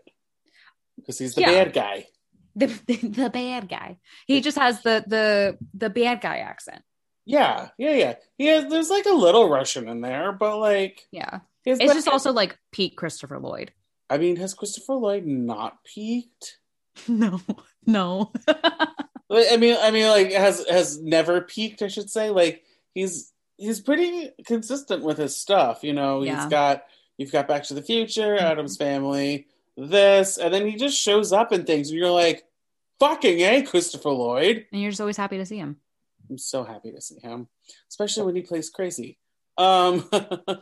because he's the yeah. bad guy. The, the the bad guy. He just has the the the bad guy accent. Yeah, yeah, yeah. He has. There's like a little Russian in there, but like, yeah. It's just guy. Also like peak Christopher Lloyd. I mean, has Christopher Lloyd not peaked? No, no. I mean, I mean, like has has never peaked. I should say, like he's he's pretty consistent with his stuff. You know, yeah. He's got you've got Back to the Future, mm-hmm. Adam's Family. This and then he just shows up in things and you're like fucking hey Christopher Lloyd, and you're just always happy to see him. I'm so happy to see him, especially when he plays crazy. um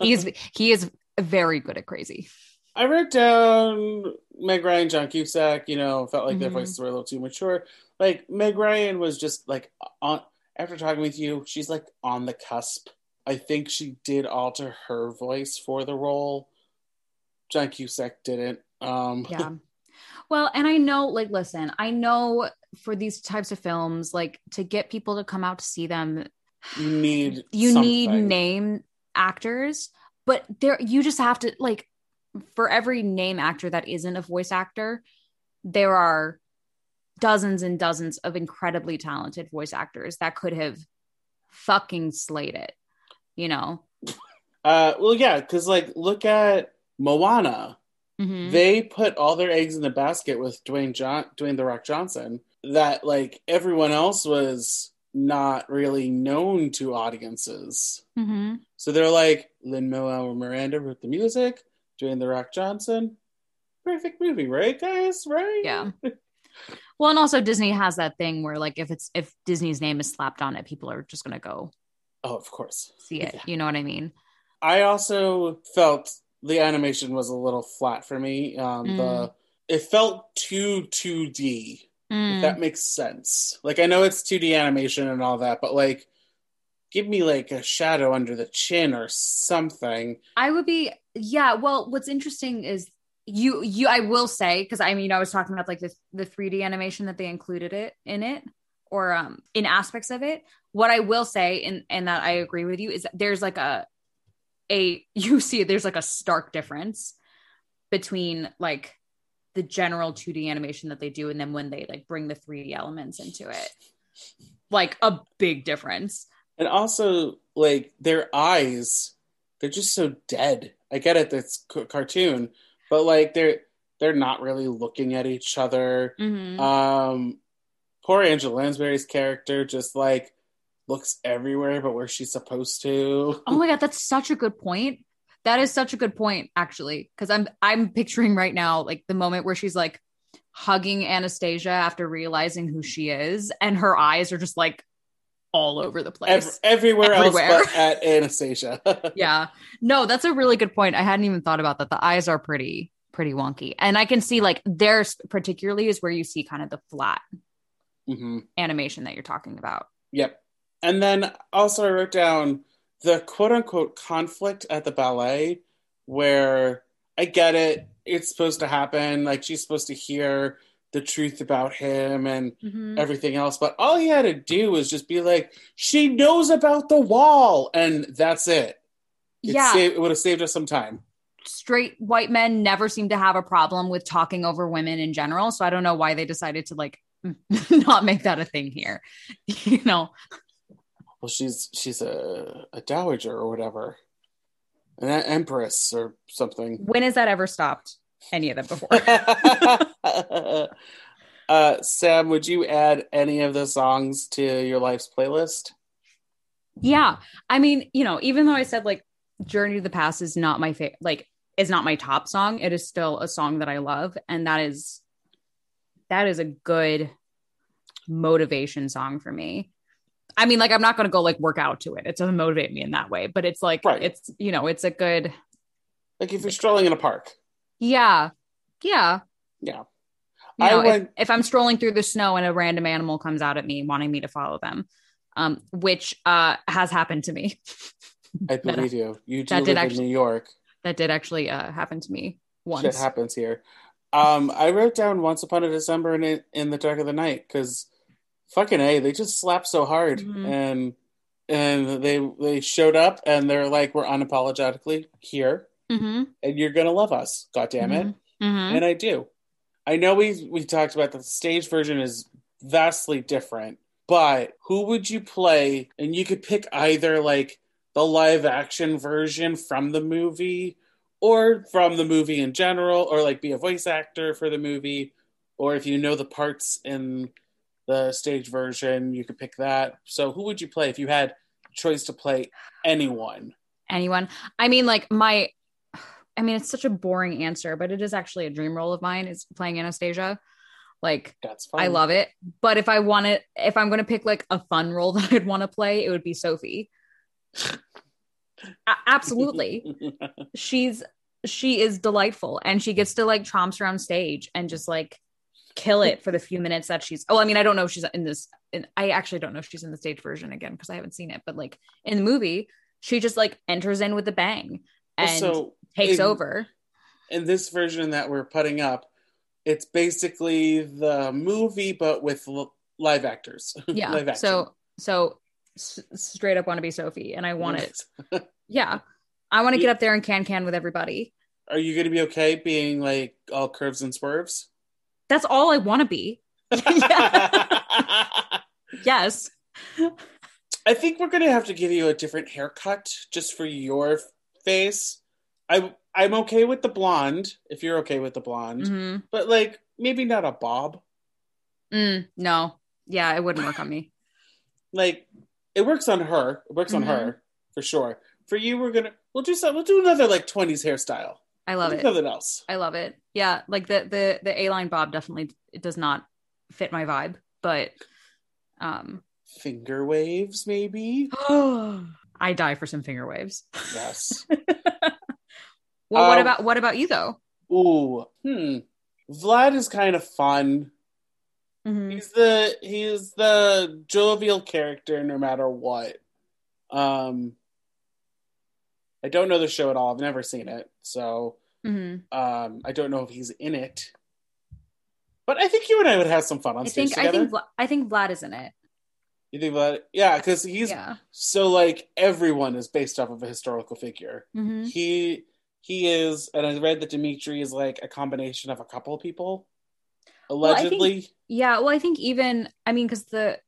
he is he is very good at crazy. I wrote down Meg Ryan, John Cusack. You know, felt like mm-hmm. their voices were a little too mature. Like Meg Ryan was just like on after talking with you, she's like on the cusp. I think she did alter her voice for the role. John Cusack didn't. Um yeah, well, and I know, like, listen, I know for these types of films, like, to get people to come out to see them, you need you something. need name actors, but there you just have to, like, for every name actor that isn't a voice actor, there are dozens and dozens of incredibly talented voice actors that could have fucking slayed it, you know. Uh, well, yeah, because, like, look at Moana. Mm-hmm. They put all their eggs in the basket with Dwayne John- Dwayne The Rock Johnson, that, like, everyone else was not really known to audiences. Mm-hmm. So they're like, Lin-Manuel Miranda wrote the music, Dwayne The Rock Johnson. Perfect movie, right, guys? Right? Yeah. Well, and also Disney has that thing where, like, if it's if Disney's name is slapped on it, people are just gonna go. Oh, of course. See it. Yeah. You know what I mean? I also felt the animation was a little flat for me. Um, mm. the it felt too two D. Mm. If that makes sense. Like, I know it's two D animation and all that, but, like, give me, like, a shadow under the chin or something. I would be, yeah. Well, what's interesting is. You, you, I will say, because I mean, I was talking about, like, the the three D animation that they included it in it, or um, in aspects of it. What I will say, and and that I agree with you, is that there's like a a you see, there's like a stark difference between, like, the general two D animation that they do, and then when they, like, bring the three D elements into it, like, a big difference. And also, like, their eyes, they're just so dead. I get it, that's c- cartoon. But, like, they're they're not really looking at each other. Mm-hmm. Um, poor Angela Lansbury's character just, like, looks everywhere but where she's supposed to. Oh my god, that's such a good point. That is such a good point, actually, because I'm I'm picturing right now, like, the moment where she's, like, hugging Anastasia after realizing who she is, and her eyes are just, like, all over the place. Every, everywhere, everywhere else but at Anastasia. Yeah. No, that's a really good point. I hadn't even thought about that. The eyes are pretty, pretty wonky. And I can see, like, theirs particularly is where you see kind of the flat mm-hmm. animation that you're talking about. Yep. And then also I wrote down the quote unquote conflict at the ballet, where I get it. It's supposed to happen. Like, she's supposed to hear the truth about him and mm-hmm. everything else. But all he had to do was just be like, she knows about the wall. And that's it. it yeah. Saved, it would have saved us some time. Straight white men never seem to have a problem with talking over women in general. So I don't know why they decided to, like, not make that a thing here. You know? Well, she's, she's a, a dowager or whatever. An empress or something. When has that ever stopped? Any of them before. uh, Sam, would you add any of the songs to your life's playlist? Yeah. I mean, you know, even though I said, like, Journey to the Past is not my favorite, like, is not my top song, it is still a song that I love. And that is, that is a good motivation song for me. I mean, like, I'm not going to go, like, work out to it. It doesn't motivate me in that way, but it's like, right. It's, you know, it's a good. Like, if you're, like, strolling in a park. Yeah. Yeah. Yeah. You know, I went... if, if I'm strolling through the snow and a random animal comes out at me wanting me to follow them, um, which uh, has happened to me. I believe that, you. You do live did actually, in New York. That did actually uh, happen to me once. Shit happens here. Um, I wrote down Once Upon a December in, in the Dark of the Night, because fucking A, they just slapped so hard. Mm-hmm. And and they they showed up and they're like, we're unapologetically here. Mm-hmm. And you're gonna love us, god damn it. Mm-hmm. Mm-hmm. And I do. I know we we talked about that the stage version is vastly different, but who would you play? And you could pick either, like, the live action version from the movie, or from the movie in general, or, like, be a voice actor for the movie, or if you know the parts in the stage version, you could pick that. So who would you play if you had a choice to play anyone? Anyone? I mean, like, my I mean, it's such a boring answer, but it is actually a dream role of mine, is playing Anastasia. Like, that's fun. I love it. But if I want to, if I'm going to pick, like, a fun role that I'd want to play, it would be Sophie. a- absolutely. She's, she is delightful, and she gets to, like, tromps around stage and just, like, kill it for the few minutes that she's, oh, I mean, I don't know if she's in this. In, I actually don't know if she's in the stage version again, because I haven't seen it, but, like, in the movie, she just, like, enters in with a bang and so takes in, over. In this version that we're putting up, it's basically the movie, but with l- live actors. Yeah. Live action. So, so s- straight up want to be Sophie, and I want it. Yeah. I want to get up there and can-can with everybody. Are you going to be okay being, like, all curves and swerves? That's all I want to be. Yes. I think we're going to have to give you a different haircut just for your face. I I'm okay with the blonde, if you're okay with the blonde, mm-hmm. but like maybe not a bob. Mm, no, yeah, it wouldn't work on me. Like it works on her. It works mm-hmm. on her for sure. For you, we're gonna we'll do some, we'll do another like twenties hairstyle. I love we'll it. Nothing else. I love it. Yeah, like the the the A-line bob definitely it does not fit my vibe, but um, finger waves maybe. I die for some finger waves. Yes. Well, um, what about what about you though? Ooh, hmm. Vlad is kind of fun. Mm-hmm. He's the he's the jovial character no matter what. Um, I don't know the show at all. I've never seen it, so mm-hmm. um, I don't know if he's in it. But I think you and I would have some fun on I stage think, together. I think Vla- I think Vlad is in it. You think Vlad? Yeah, because he's yeah. so like everyone is based off of a historical figure. Mm-hmm. He. He is, and I read that Dimitri is like a combination of a couple of people, allegedly. Well, I think, yeah, well, I think even, I mean, because the,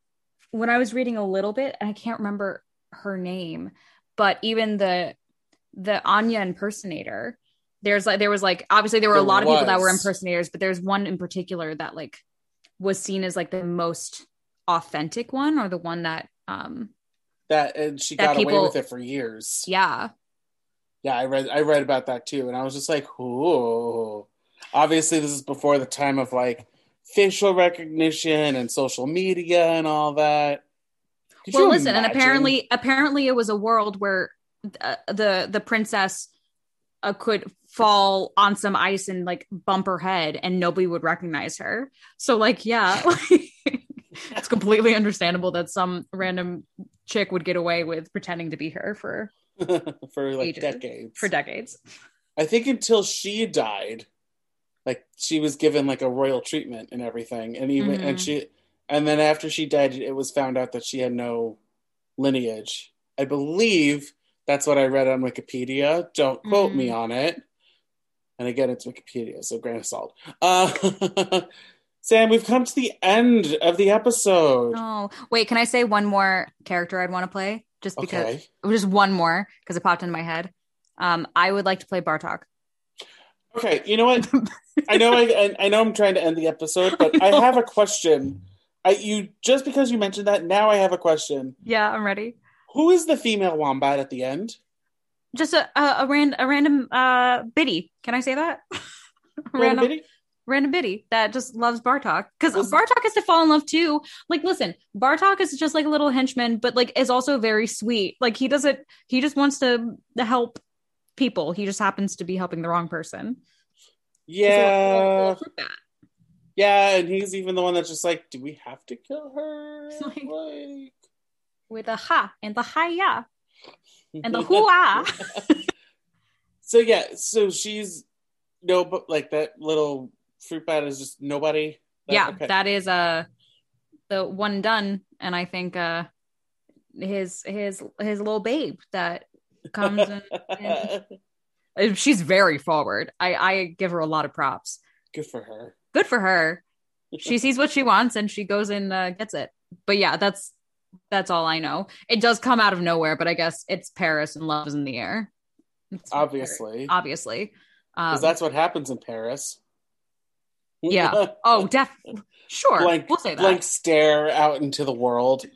when I was reading a little bit, and I can't remember her name, but even the, the Anya impersonator, there's like, there was like, obviously there were there a lot was. of people that were impersonators, but there's one in particular that like was seen as like the most authentic one or the one that, um, that, and she that got people, away with it for years. Yeah. Yeah, I read I read about that too, and I was just like, ooh. Obviously, this is before the time of like facial recognition and social media and all that. Could well, listen, imagine? and apparently, apparently, it was a world where the the, the princess uh, could fall on some ice and like bump her head, and nobody would recognize her. So, like, yeah, it's completely understandable that some random chick would get away with pretending to be her for. for like Ages. decades for decades I think until she died, like she was given like a royal treatment and everything, and even mm-hmm. and she and then after she died it was found out that she had no lineage. I believe that's what I read on Wikipedia. Don't quote mm-hmm. me on it, and again it's Wikipedia, so grain of salt. uh Sam, we've come to the end of the episode. Oh, wait, can I say one more character I'd want to play? Just because, okay. Just one more, because it popped into my head. Um, I would like to play Bartok. Okay, you know what? I know I, I know I'm trying to end the episode, but I, I have a question. I you Just because you mentioned that, now I have a question. Yeah, I'm ready. Who is the female wombat at the end? Just a, a, a, ran, a random uh, biddy. Can I say that? random, random biddy? Random biddy that just loves Bartok, because Bartok has to fall in love too. Like, listen, Bartok is just like a little henchman, but like is also very sweet. Like he doesn't, he just wants to help people. He just happens to be helping the wrong person. Yeah. He'll, he'll, he'll flip that. Yeah. And he's even the one that's just like, do we have to kill her? Like, like... With a ha and the hi-ya and the hoo-ah. So yeah. So she's no, but like that little fruit bat is just nobody. That, yeah, okay. That is uh the one done, and I think uh his his his little babe that comes and, and she's very forward. I I give her a lot of props. Good for her. Good for her. She sees what she wants and she goes and uh, gets it. But yeah, that's that's all I know. It does come out of nowhere, but I guess it's Paris and love is in the air. It's obviously, Paris. obviously, because um, that's what happens in Paris. Yeah. Oh, definitely. Sure. Blank, we'll say that. Blank stare out into the world.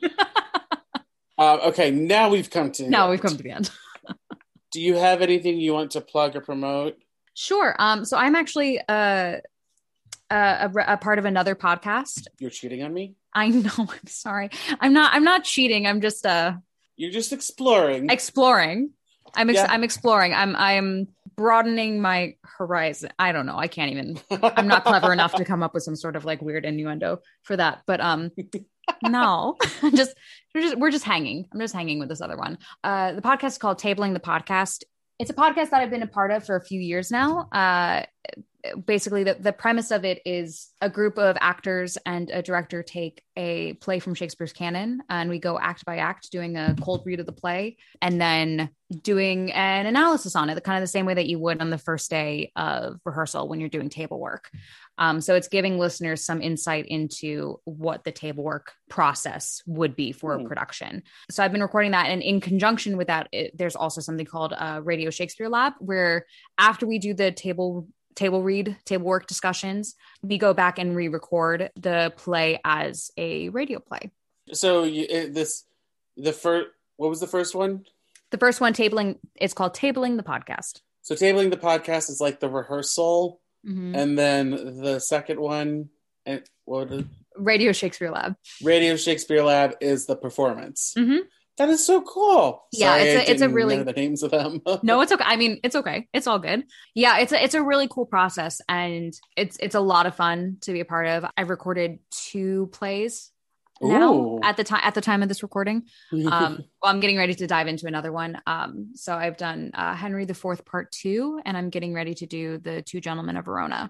uh, okay, now we've come to the now end. we've come to the end. Do you have anything you want to plug or promote? Sure. Um. So I'm actually uh, uh a, a part of another podcast. You're cheating on me? I know. I'm sorry. I'm not. I'm not cheating. I'm just. Uh. You're just exploring. Exploring. I'm. Ex- yeah. I'm exploring. I'm. I'm. broadening my horizon. I don't know. I can't even, I'm not clever enough to come up with some sort of like weird innuendo for that. But um, no, I'm just, we're just, we're just hanging. I'm just hanging with this other one. Uh, the podcast is called Tabling the Podcast. It's a podcast that I've been a part of for a few years now. Uh, basically the, the premise of it is a group of actors and a director take a play from Shakespeare's canon, and we go act by act doing a cold read of the play and then doing an analysis on it, the kind of the same way that you would on the first day of rehearsal when you're doing table work. Um, so it's giving listeners some insight into what the table work process would be for mm. a production. So I've been recording that. And in conjunction with that, it, there's also something called uh, Radio Shakespeare Lab, where after we do the table table read, table work discussions, we go back and re-record the play as a radio play. So you, this, the first, what was the first one? The first one, tabling, it's called Tabling the Podcast. So Tabling the Podcast is like the rehearsal. Mm-hmm. And then the second one, and what is, Radio Shakespeare Lab. Radio Shakespeare Lab is the performance. Mm-hmm. That is so cool. Yeah, Sorry, it's a, it's a really the names of them. No, it's okay. I mean, it's okay. It's all good. Yeah, it's a, it's a really cool process, and it's it's a lot of fun to be a part of. I've recorded two plays now Ooh. at the time at the time of this recording. Um, well, I'm getting ready to dive into another one. Um, so I've done uh, Henry the Fourth Part Two, and I'm getting ready to do the Two Gentlemen of Verona.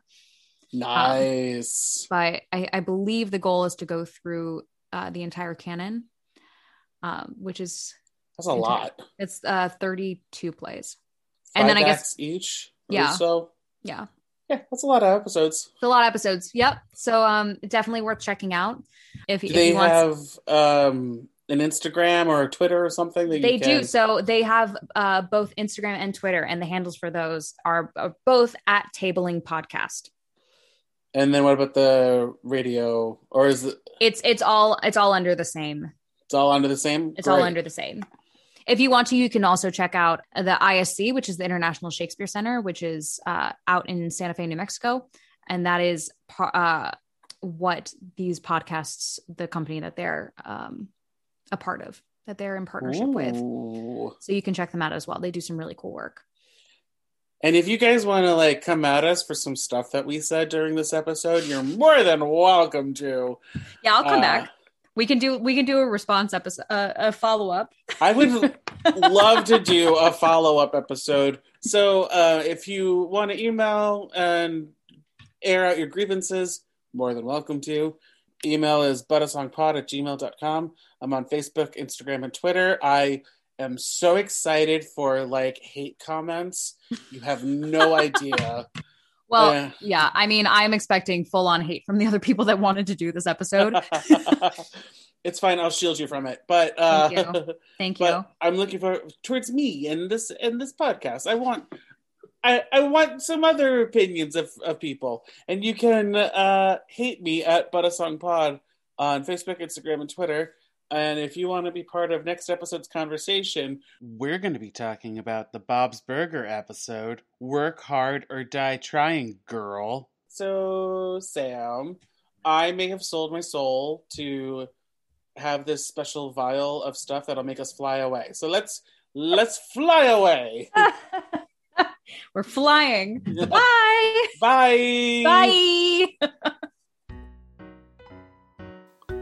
Nice. Um, but I, I believe the goal is to go through uh, the entire canon. Um, which is that's a intense. lot. It's uh thirty-two plays, Five and then I guess each. Yeah, so yeah, yeah, that's a lot of episodes. It's a lot of episodes. Yep. So um, definitely worth checking out. If, do if they you want have um an Instagram or a Twitter or something, that they you can... do. So they have uh both Instagram and Twitter, and the handles for those are, are both at Tabling Podcast. And then what about the radio? Or is it... it's it's all it's all under the same. It's all under the same? It's Great. all under the same. If you want to, you can also check out the I S C, which is the International Shakespeare Center, which is uh, out in Santa Fe, New Mexico. And that is uh, what these podcasts, the company that they're um, a part of, that they're in partnership Ooh. with. So you can check them out as well. They do some really cool work. And if you guys want to like come at us for some stuff that we said during this episode, you're more than welcome to. Yeah, I'll come uh, back. We can do we can do a response episode, uh, a follow up. I would love to do a follow up episode. So uh, if you want to email and air out your grievances, more than welcome to. Email is buttasongpod at gmail dot com. I'm on Facebook, Instagram, and Twitter. I am so excited for like hate comments. You have no idea. Well, yeah. yeah, I mean, I'm expecting full on hate from the other people that wanted to do this episode. It's fine. I'll shield you from it. But uh, thank you. Thank but you. I'm looking for towards me and this and this podcast. I want I, I want some other opinions of, of people. And you can uh, hate me at ButtaSongPod on Facebook, Instagram, and Twitter. And if you want to be part of next episode's conversation, we're going to be talking about the Bob's Burger episode, Work Hard or Die Trying, Girl. So, Sam, I may have sold my soul to have this special vial of stuff that'll make us fly away. So let's, let's fly away. We're flying. Bye. Bye. Bye.